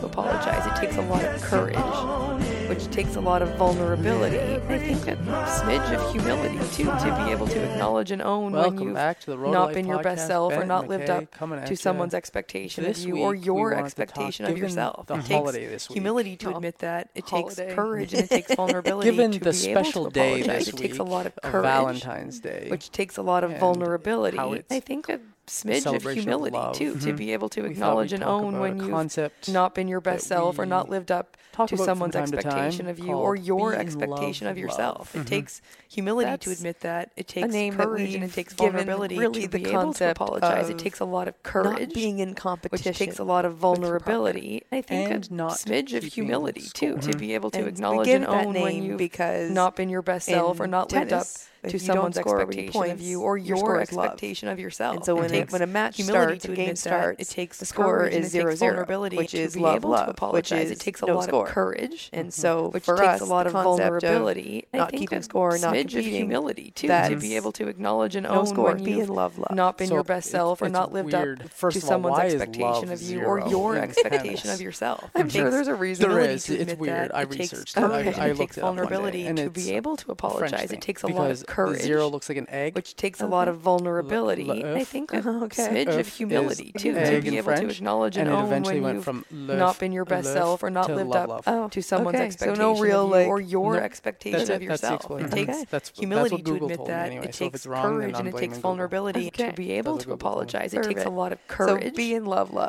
to apologize. It takes a lot of courage, which takes a lot of vulnerability. And I think a smidge of humility, too, to be able to acknowledge and own when you've back to the not been podcast, your best self or not lived up to someone's expectation of you or your expectation of yourself. It takes humility to admit that. It takes courage and it takes vulnerability given to the be special able to day apologize. It takes a lot of courage, Valentine's Day, which takes a lot of vulnerability. I think a smidge of humility, too, to be able to acknowledge and own when you've not been your best self or not lived up to someone's expectation of you or your expectation of yourself. It takes humility to admit that. It takes courage and it takes vulnerability to be able to apologize. It takes a lot of courage, being in competition, which takes a lot of vulnerability. I think a smidge of humility, too, to be able to acknowledge and own when you've not been your best self or not lived up to someone's expectation of you or your expectation of yourself. And so when a match starts, a game starts, it takes the score is 0-0, which is love, which is it takes a lot of courage. And so for us, a lot of vulnerability, not keeping score, not competing, humility too, to be able to acknowledge and own when you've not been your best self or not lived up to someone's expectation of you or your expectation of yourself. I'm sure there's a reason. There is. It's weird. I researched it. I looked at vulnerability to be able to apologize. It takes a lot of courage. 0 looks like an egg, which takes a lot of vulnerability. And I think a smidge of humility too, to be able to acknowledge and own when you've not been your best self or not lived up to someone's expectation of you or your expectation of yourself. It takes humility to admit that. It takes courage and it takes vulnerability to be able to apologize. It takes a lot of courage,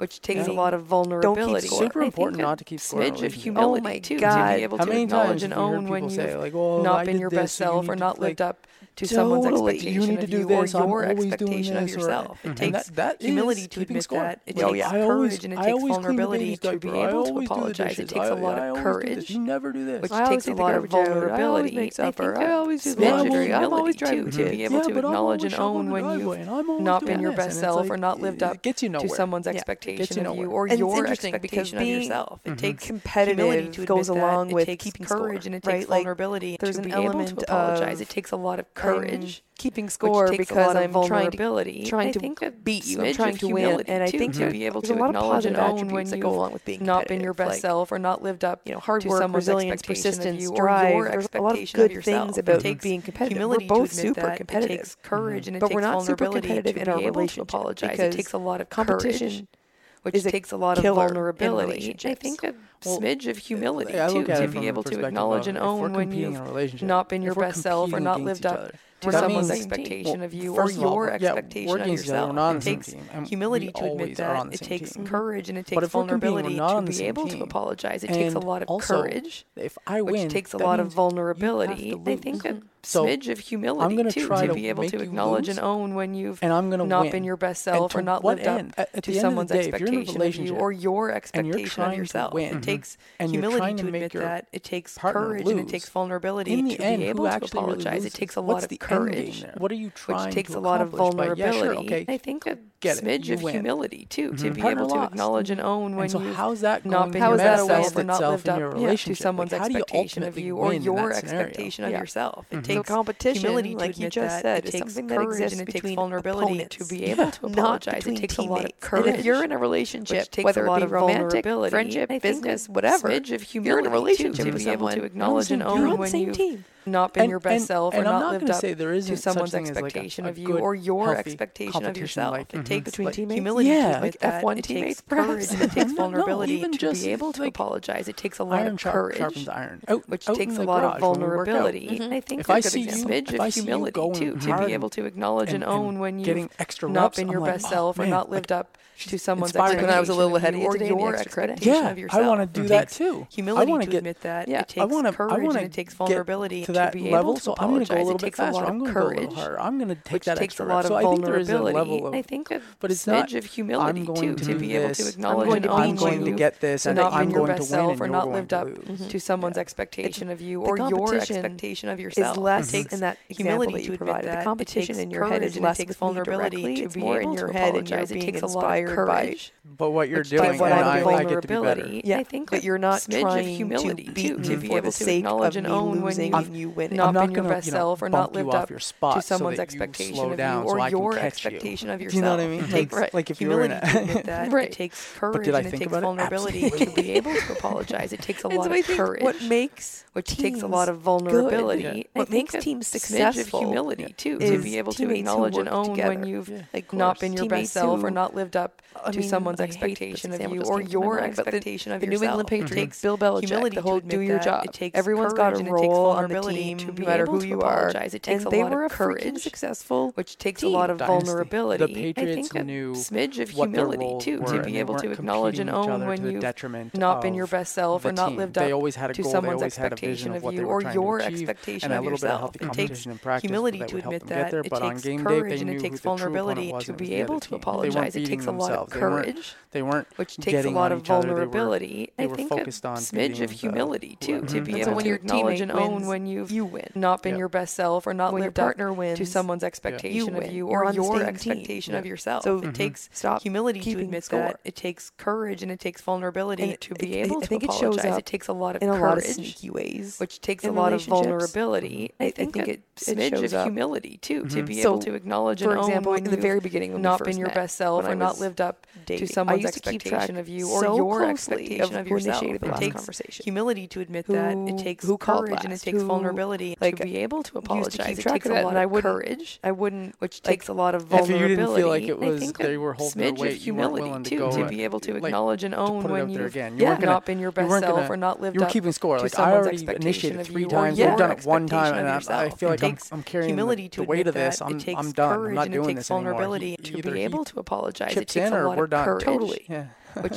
which takes a lot of vulnerability. Super important not to keep score. Smidge of humility too, to be able to acknowledge and own when you've not been your best self or not lived up to someone's expectation of you or your expectation of yourself. It takes humility to admit that. It takes courage and it takes vulnerability to be able to apologize. It takes a lot of courage, which takes a lot of vulnerability. I think I always do humility too, to be able to acknowledge and own when you've not been your best self or not lived up to someone's expectation of you or your expectation of yourself. It takes competitive goes along with keeping courage and it takes vulnerability to be able to apologize. It takes a lot of courage, keeping score because I'm trying to beat you, I'm trying to win, and I think to be able to acknowledge and own when you go along with being not been your best self or not lived up, hard work, resilience, persistence, drive. There's a lot of good things about being competitive. We're both super competitive. It takes courage and it takes vulnerability to be able to apologize. It takes a lot of competition, which takes a lot of vulnerability. I think a smidge of humility too, to be able to acknowledge and own when you've not been your best self or not lived up to someone's expectation of you or your expectation of yourself. It takes humility to admit that. It takes courage and it takes vulnerability to be able to apologize. It takes a lot of courage, which takes a lot of vulnerability. I think a smidge of humility too, to be able to acknowledge and own when you've not been your best self or not lived up to someone's expectation of you or your expectation of yourself. It takes humility to admit that. It takes courage and it takes vulnerability to be able to apologize. It takes a lot of courage, which takes a lot of vulnerability. I think a smidge of humility too, to be able to acknowledge and own when you've not been your best self or not lived up to someone's expectation of you or your expectation of yourself. It takes competition, like you just said, is something that exists between opponents, to be able to apologize. It takes a lot of courage. And if you're in a relationship, whether it be romantic, friendship, business, whatever, you're in a relationship with someone, to be able to acknowledge and own when you've not been your best self or not lived up to someone's expectation of you or your expectation of yourself. It takes between teammates, humility like F1 teammates, courage, and it takes vulnerability to be able to apologize. It takes a lot of courage, which takes a lot of vulnerability. I think a smidge of humility too, to be able to acknowledge and own when you've not been your best self or not lived up to someone's expectation of you or your expectation of yourself. I want to do that too. Humility to admit that. It takes courage and it takes vulnerability to be able to apologize. So I'm going to go a little bit faster. I'm going to go a little harder. I'm going to take that extra rep. So I think there is a level of, but it's not, smidge of humility too, to be able to acknowledge and own I'm going to get this and I'm going to win or not lived up to someone's expectation of you or your expectation of yourself. Is less in that humility to admit that. The competition in your head is less with me directly. It's more in your head and you're being inspired inspired courage, by what you're doing. What I'm doing. I get to be better. Yeah. I think that you're not trying to beat you for the sake of me losing when you win. I'm not going to or not live up to someone's expectation of you or your expectation of yourself. You know what I mean? Like if you're in that, it takes courage and it takes vulnerability to be able to apologize. It takes a lot of courage. What makes takes a lot of vulnerability. What makes teams successful of humility too, to be able to acknowledge and own when you've not been your best self or not lived up to someone's expectation of you or your expectation of yourself. The New England Patriots, Bill Belichick, the whole do your job. Everyone's got a role on the team, no matter who you are. It takes a lot of courage, successful, which takes a lot of vulnerability. The Patriots knew a smidge of humility too, to be able to acknowledge and own when you've not been your best self or not lived up to someone's expectation of you or your expectation of yourself. It takes humility to admit that. It takes courage and it takes vulnerability to be able to apologize. It takes a lot of courage, which takes a lot of vulnerability. I think a smidge of humility too, to be able to acknowledge and own when you've not been your best self or not lived up to someone's expectation of you or your expectation of yourself. So it takes humility to admit that. It takes courage and it takes vulnerability to be able to apologize. It takes a lot of courage, which takes a lot of vulnerability. I think a smidge of humility too, to be able to acknowledge and own when you've not been your best self or not lived up to someone's expectation of you or your expectation of yourself. It takes humility to admit that. It takes courage and it takes vulnerability to be able to apologize. It takes a lot of courage, which takes a lot of vulnerability. If you didn't feel like it was, they were holding their weight, you weren't willing to go to be able to acknowledge and own when you've not been your best self or not lived up to someone's expectation of you or your expectation of yourself. It takes humility to admit that. It takes courage and it takes vulnerability to be able to apologize. It takes a lot of courage. Totally. Yeah.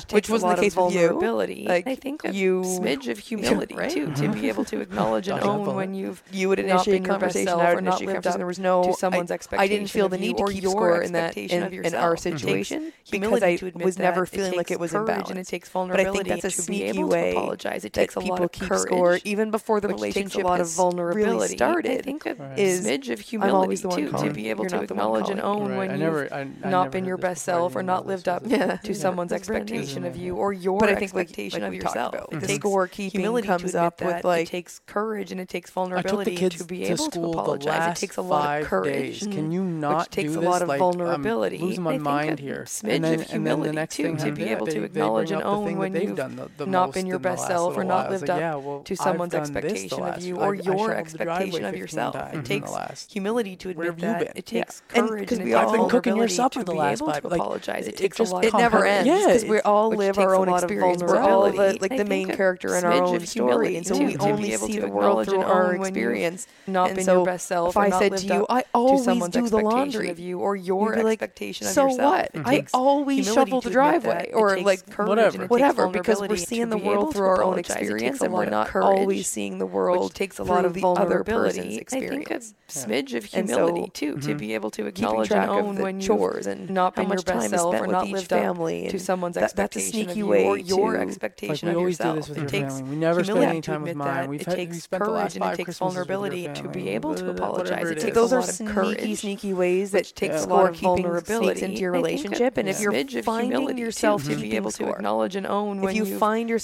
Which was the case with vulnerability. I think a smidge of humility too, to be able to acknowledge and own when you've not been your best self or not lived up to someonene's expectation. I didn't feel the need to keep score in that in our situation because I was never feeling like it was in balance. But I think that's a sneaky way that people keep score even before the relationship has really started. I think a smidge of humility too, to be able to acknowledge and own when you've not been your best self or not lived up to someone's expectation of you or your expectation of yourself. The scorekeeping comes up with like it takes courage and it takes vulnerability to be able to apologize. It takes a lot of courage. Can you not do this? It takes a lot of vulnerability. Losing my mind here. Smidge of humility too, to be able to acknowledge and own when you've not been your best self or not lived up to someone's expectation of you or your expectation of yourself. It takes humility to admit that. It takes courage and it takes vulnerability to be able to apologize. It takes a lot of courage. It never ends. We all live our own experience. We're all the main character in our own story. And so we only see the world through our experience. Not being your best self. If I said to you, I always do the laundry of you or your expectation of yourself. So what? I always shovel the driveway or whatever. Because we're seeing the world through our own experience and we're not always seeing the world takes a lot of vulnerability. I think a smidge of humility too, to be able to acknowledge and own when chores and not being your best self or not lived up to someone's expectation. That's a sneaky way or your expectation of yourself. It takes humility to admit that. It takes courage and it takes vulnerability to be able to apologize. It takes those are sneaky ways that takes a lot of vulnerability into your relationship. And if you're finding yourself to be able to acknowledge and own when you've not been your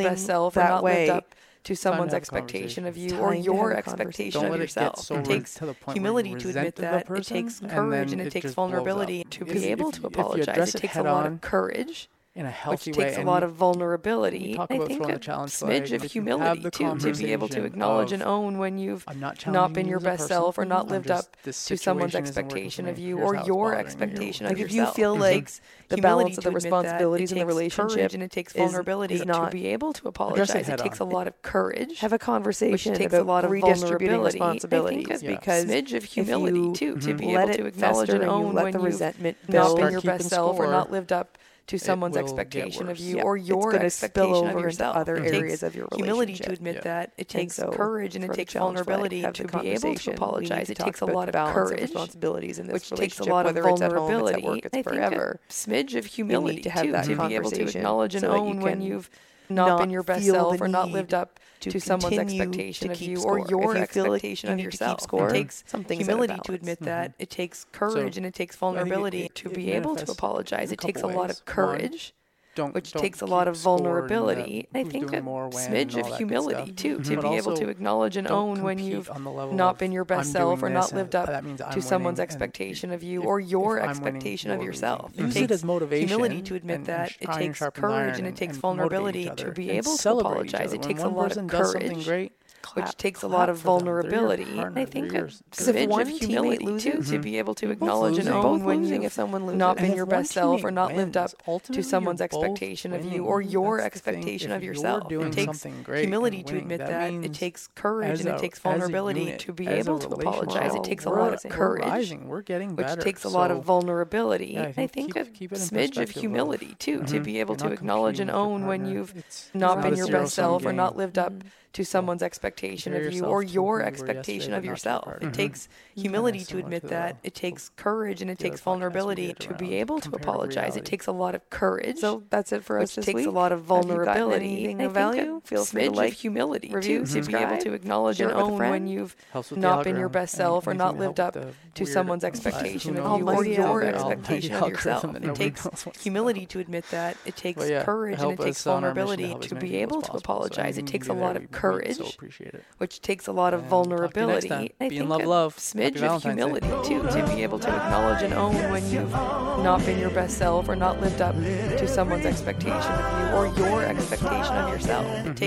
best self or not lived up to someone's expectation of you or your expectation of yourself. It takes humility to admit that. It takes courage and it takes vulnerability to be able to apologize. It takes a lot of courage. In a healthy way. Which takes a lot of vulnerability. I think a smidge of humility too, to be able to acknowledge and own when you've not been your best self or not lived up to someone's expectation of you or your expectation of yourself. If you feel like the balance of the responsibilities in the relationship and it takes vulnerability to be able to apologize, it takes a lot of courage. Have a conversation about redistributing responsibilities. Because smidge of humility too, to be able to acknowledge and own when you've not been your best self or not lived up to someone's expectation of you or your expectation of yourself. Other areas of your relationship. Humility to admit that. It takes courage and it takes vulnerability to be able to apologize. It takes a lot of courage, which takes a lot of vulnerability. I think a smidge of humility to be able to acknowledge and own when you've not been your best self or not lived up to someone's expectation of you or your expectation of yourself. It takes humility to admit that. It takes courage and it takes vulnerability to be able to apologize. It takes a lot of courage, which takes a lot of vulnerability. I think a smidge of humility, too, to be able to acknowledge and own when you've not been your best self or not lived up to someone's expectation of you or your expectation of yourself. It takes humility to admit that. It takes courage and it takes vulnerability to be able to apologize. It takes a lot of courage, which takes a lot of vulnerability. And I think a smidge of humility, too, to be able to acknowledge and own when you've not been your best self or not lived up to someone's expectation of you or your expectation of yourself. It takes humility to admit that. It takes courage and it takes vulnerability to be able to apologize. It takes a lot of courage, which takes a lot of vulnerability. And I think a smidge of humility, too, to be able to acknowledge and own when you've not been your best self or not lived up to someone's expectation of you or your expectation of yourself. It takes humility to admit that. It takes courage and it takes vulnerability to be able to apologize. It takes a lot of courage. So that's it for us this week. It takes a lot of vulnerability. I think a smidge of humility too, to be able to acknowledge and own when you've not been your best self or not lived up to someone's expectation of you or your expectation of yourself. It takes humility to admit that. It takes courage and it takes vulnerability to be able to apologize. It takes a lot of courage, which takes a lot of vulnerability. I think a smidge of humility, too, to be able to acknowledge and own when you've not been your best self or not lived up to someone's expectation of you or your expectation of yourself. It takes